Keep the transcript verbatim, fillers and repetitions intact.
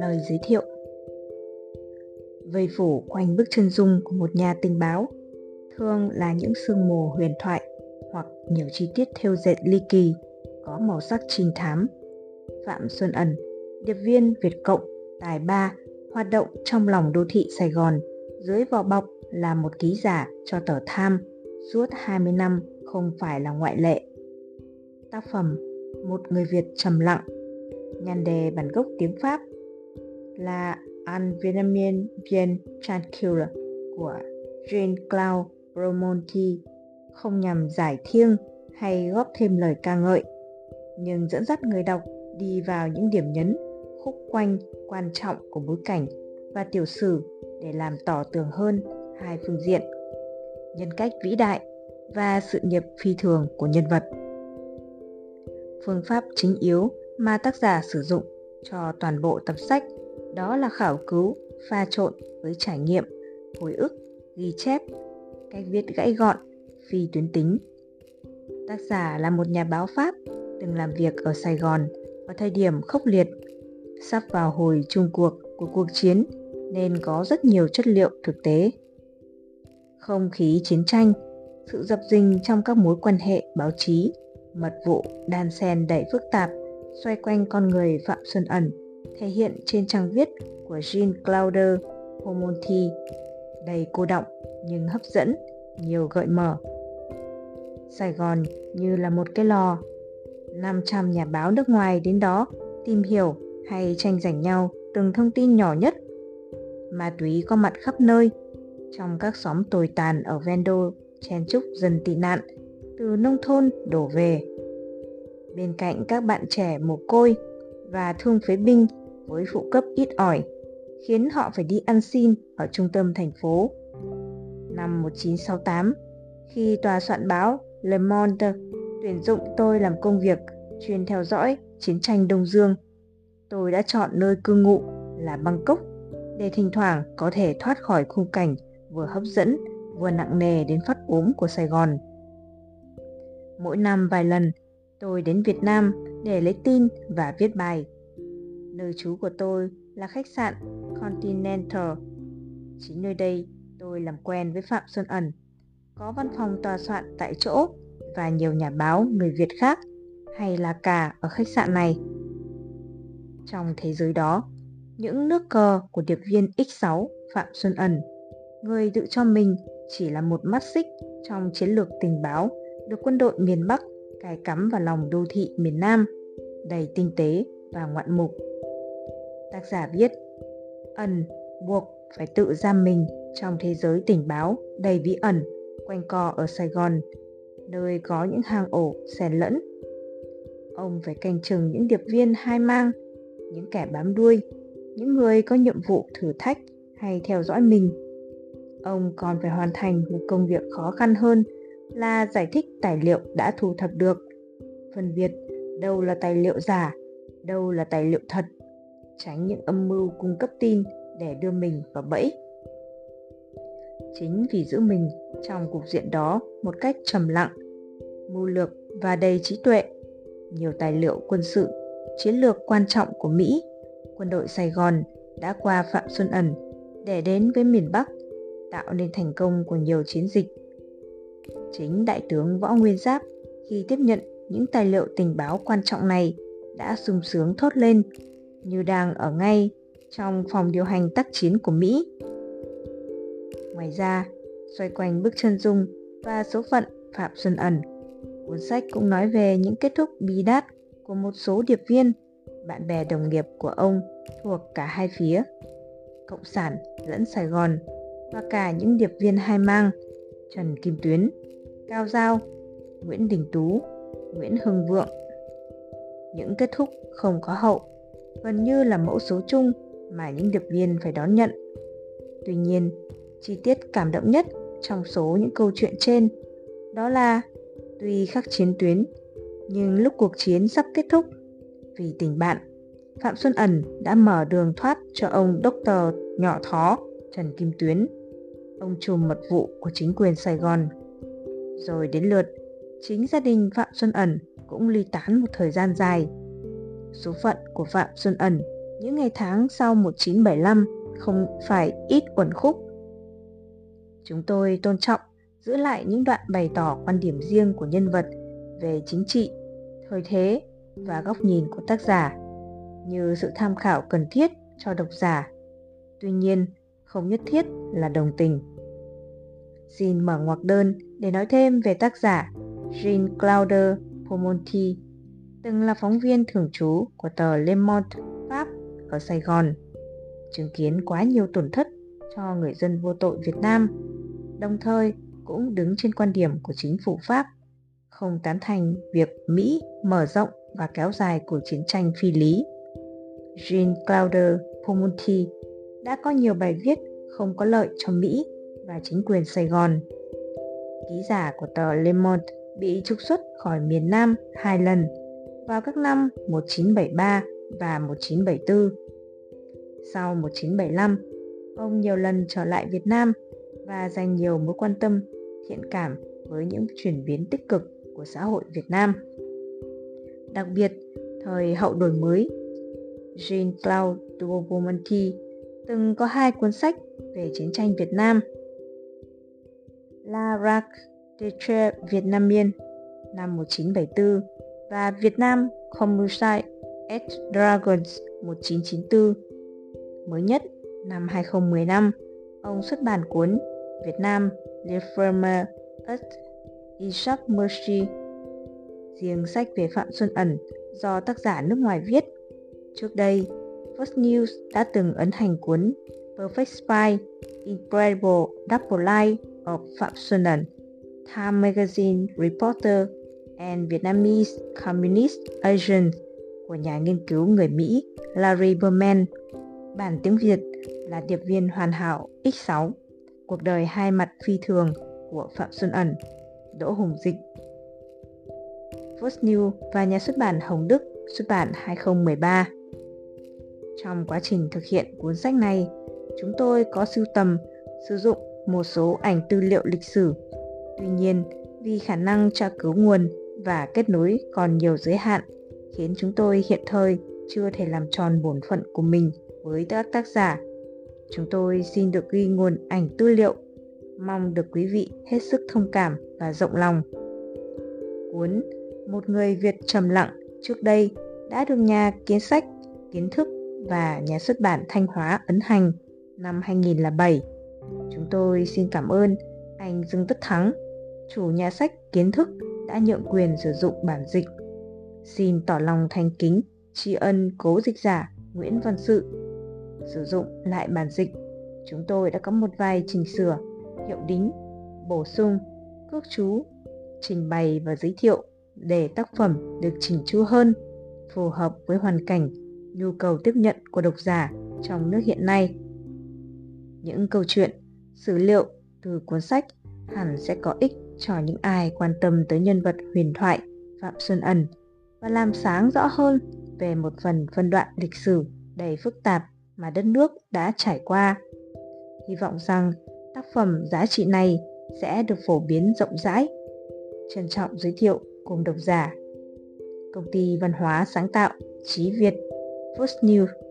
Lời giới thiệu. Vây phủ quanh bức chân dung của một nhà tình báo thường là những sương mù huyền thoại hoặc nhiều chi tiết thêu dệt ly kỳ có màu sắc trinh thám. Phạm Xuân Ẩn, điệp viên Việt Cộng tài ba, hoạt động trong lòng đô thị Sài Gòn dưới vỏ bọc là một ký giả cho tờ Time, suốt hai mươi năm không phải là ngoại lệ. Tác phẩm Một người Việt trầm lặng, nhan đề bản gốc tiếng Pháp là Un Vietnamien bien tranquille của Jean-Claude Pomonti, không nhằm giải thiêng hay góp thêm lời ca ngợi, nhưng dẫn dắt người đọc đi vào những điểm nhấn, khúc quanh quan trọng của bối cảnh và tiểu sử để làm tỏ tường hơn hai phương diện, nhân cách vĩ đại và sự nghiệp phi thường của nhân vật. Phương pháp chính yếu mà tác giả sử dụng cho toàn bộ tập sách đó là khảo cứu, pha trộn với trải nghiệm, hồi ức, ghi chép, cách viết gãy gọn, phi tuyến tính. Tác giả là một nhà báo Pháp từng làm việc ở Sài Gòn ở thời điểm khốc liệt, sắp vào hồi chung cuộc của cuộc chiến nên có rất nhiều chất liệu thực tế. Không khí chiến tranh, sự dập dình trong các mối quan hệ báo chí, mật vụ đan xen đầy phức tạp xoay quanh con người Phạm Xuân Ẩn thể hiện trên trang viết của Jean-Claude Pomonti, đầy cô đọng nhưng hấp dẫn, nhiều gợi mở. Sài Gòn như là một cái lò, năm trăm nhà báo nước ngoài đến đó tìm hiểu hay tranh giành nhau từng thông tin nhỏ nhất. Ma túy có mặt khắp nơi, trong các xóm tồi tàn ở ven đô chen chúc dân tị nạn từ nông thôn đổ về, bên cạnh các bạn trẻ mồ côi và thương phế binh với phụ cấp ít ỏi khiến họ phải đi ăn xin ở trung tâm thành phố. Năm một nghìn chín trăm sáu mươi tám, khi tòa soạn báo Le Monde tuyển dụng tôi làm công việc chuyên theo dõi chiến tranh Đông Dương, tôi đã chọn nơi cư ngụ là Bangkok để thỉnh thoảng có thể thoát khỏi khung cảnh vừa hấp dẫn vừa nặng nề đến phát ốm của Sài Gòn. Mỗi năm vài lần, tôi đến Việt Nam để lấy tin và viết bài. Nơi trú của tôi là khách sạn Continental. Chính nơi đây, tôi làm quen với Phạm Xuân Ẩn, có văn phòng tòa soạn tại chỗ và nhiều nhà báo người Việt khác hay là cả ở khách sạn này. Trong thế giới đó, những nước cờ của điệp viên ích sáu Phạm Xuân Ẩn, người tự cho mình chỉ là một mắt xích trong chiến lược tình báo được quân đội miền Bắc cài cắm vào lòng đô thị miền Nam, đầy tinh tế và ngoạn mục. Tác giả viết, Ẩn buộc phải tự giam mình trong thế giới tình báo đầy bí ẩn, quanh co ở Sài Gòn, nơi có những hang ổ xen lẫn. Ông phải canh chừng những điệp viên hai mang, những kẻ bám đuôi, những người có nhiệm vụ thử thách hay theo dõi mình. Ông còn phải hoàn thành một công việc khó khăn hơn là giải thích tài liệu đã thu thập được, phân biệt đâu là tài liệu giả, đâu là tài liệu thật, tránh những âm mưu cung cấp tin để đưa mình vào bẫy. Chính vì giữ mình trong cục diện đó một cách trầm lặng, mưu lược và đầy trí tuệ, nhiều tài liệu quân sự, chiến lược quan trọng của Mỹ, quân đội Sài Gòn đã qua Phạm Xuân Ẩn để đến với miền Bắc, tạo nên thành công của nhiều chiến dịch. Chính Đại tướng Võ Nguyên Giáp khi tiếp nhận những tài liệu tình báo quan trọng này đã sung sướng thốt lên như đang ở ngay trong phòng điều hành tác chiến của Mỹ. Ngoài ra, xoay quanh bức chân dung và số phận Phạm Xuân Ẩn, cuốn sách cũng nói về những kết thúc bi đát của một số điệp viên, bạn bè đồng nghiệp của ông thuộc cả hai phía, Cộng sản lẫn Sài Gòn, và cả những điệp viên hai mang, Trần Kim Tuyến, Cao Giao, Nguyễn Đình Tú, Nguyễn Hưng Vượng. Những kết thúc không có hậu, gần như là mẫu số chung mà những điệp viên phải đón nhận. Tuy nhiên, chi tiết cảm động nhất trong số những câu chuyện trên đó là tuy khắc chiến tuyến, nhưng lúc cuộc chiến sắp kết thúc, vì tình bạn, Phạm Xuân Ẩn đã mở đường thoát cho ông Doctor nhỏ thó Trần Kim Tuyến, ông trùm mật vụ của chính quyền Sài Gòn. Rồi đến lượt, chính gia đình Phạm Xuân Ẩn cũng ly tán một thời gian dài. Số phận của Phạm Xuân Ẩn những ngày tháng sau một nghìn chín trăm bảy mươi lăm không phải ít uẩn khúc. Chúng tôi tôn trọng giữ lại những đoạn bày tỏ quan điểm riêng của nhân vật về chính trị, thời thế và góc nhìn của tác giả như sự tham khảo cần thiết cho độc giả. Tuy nhiên, không nhất thiết là đồng tình. Xin mở ngoặc đơn để nói thêm về tác giả Jean-Claude Pomonti, từng là phóng viên thường trú của tờ Le Monde Pháp ở Sài Gòn, chứng kiến quá nhiều tổn thất cho người dân vô tội Việt Nam, đồng thời cũng đứng trên quan điểm của chính phủ Pháp, không tán thành việc Mỹ mở rộng và kéo dài cuộc chiến tranh phi lý. Jean-Claude Pomonti đã có nhiều bài viết không có lợi cho Mỹ và chính quyền Sài Gòn. Ký giả của tờ Le Monde bị trục xuất khỏi miền Nam hai lần vào các năm một nghìn chín trăm bảy mươi ba và một nghìn chín trăm bảy mươi tư. Sau một nghìn chín trăm bảy mươi lăm, ông nhiều lần trở lại Việt Nam và dành nhiều mối quan tâm thiện cảm với những chuyển biến tích cực của xã hội Việt Nam. Đặc biệt, thời hậu đổi mới, Jean-Claude Pomonti từng có hai cuốn sách về chiến tranh Việt Nam: La Race des Vietnamiens năm một nghìn chín trăm bảy mươi tư và Việt Nam Commerce et Dragons một nghìn chín trăm chín mươi tư. Mới nhất, năm hai nghìn không trăm mười lăm, ông xuất bản cuốn Việt Nam Les Femmes et Isaac Mercy. Riêng sách về Phạm Xuân Ẩn do tác giả nước ngoài viết, trước đây First News đã từng ấn hành cuốn Perfect Spy, Incredible Double Life of Phạm Xuân Ẩn, Time Magazine Reporter and Vietnamese Communist Agent của nhà nghiên cứu người Mỹ Larry Berman. Bản tiếng Việt là điệp viên hoàn hảo nhân sáu, cuộc đời hai mặt phi thường của Phạm Xuân Ẩn, Đỗ Hùng dịch. First News và nhà xuất bản Hồng Đức xuất bản hai nghìn không trăm mười ba. Trong quá trình thực hiện cuốn sách này, chúng tôi có sưu tầm, sử dụng một số ảnh tư liệu lịch sử. Tuy nhiên, vì khả năng tra cứu nguồn và kết nối còn nhiều giới hạn, khiến chúng tôi hiện thời chưa thể làm tròn bổn phận của mình với các tác giả. Chúng tôi xin được ghi nguồn ảnh tư liệu, mong được quý vị hết sức thông cảm và rộng lòng. Cuốn Một người Việt trầm lặng trước đây đã được nhà kiến sách, kiến thức và nhà xuất bản Thanh Hóa ấn hành năm hai nghìn không trăm lẻ bảy. Chúng tôi xin cảm ơn anh Dương Tất Thắng, chủ nhà sách Kiến Thức, đã nhượng quyền sử dụng bản dịch. Xin tỏ lòng thành kính tri ân cố dịch giả Nguyễn Văn Sự. Sử dụng lại bản dịch, chúng tôi đã có một vài chỉnh sửa, hiệu đính, bổ sung, cước chú, trình bày và giới thiệu để tác phẩm được chỉnh chu hơn, phù hợp với hoàn cảnh, nhu cầu tiếp nhận của độc giả trong nước hiện nay. Những câu chuyện, sử liệu từ cuốn sách hẳn sẽ có ích cho những ai quan tâm tới nhân vật huyền thoại Phạm Xuân Ẩn và làm sáng rõ hơn về một phần phân đoạn lịch sử đầy phức tạp mà đất nước đã trải qua. Hy vọng rằng tác phẩm giá trị này sẽ được phổ biến rộng rãi. Trân trọng giới thiệu cùng độc giả: Công ty Văn hóa Sáng tạo Chí Việt, First News.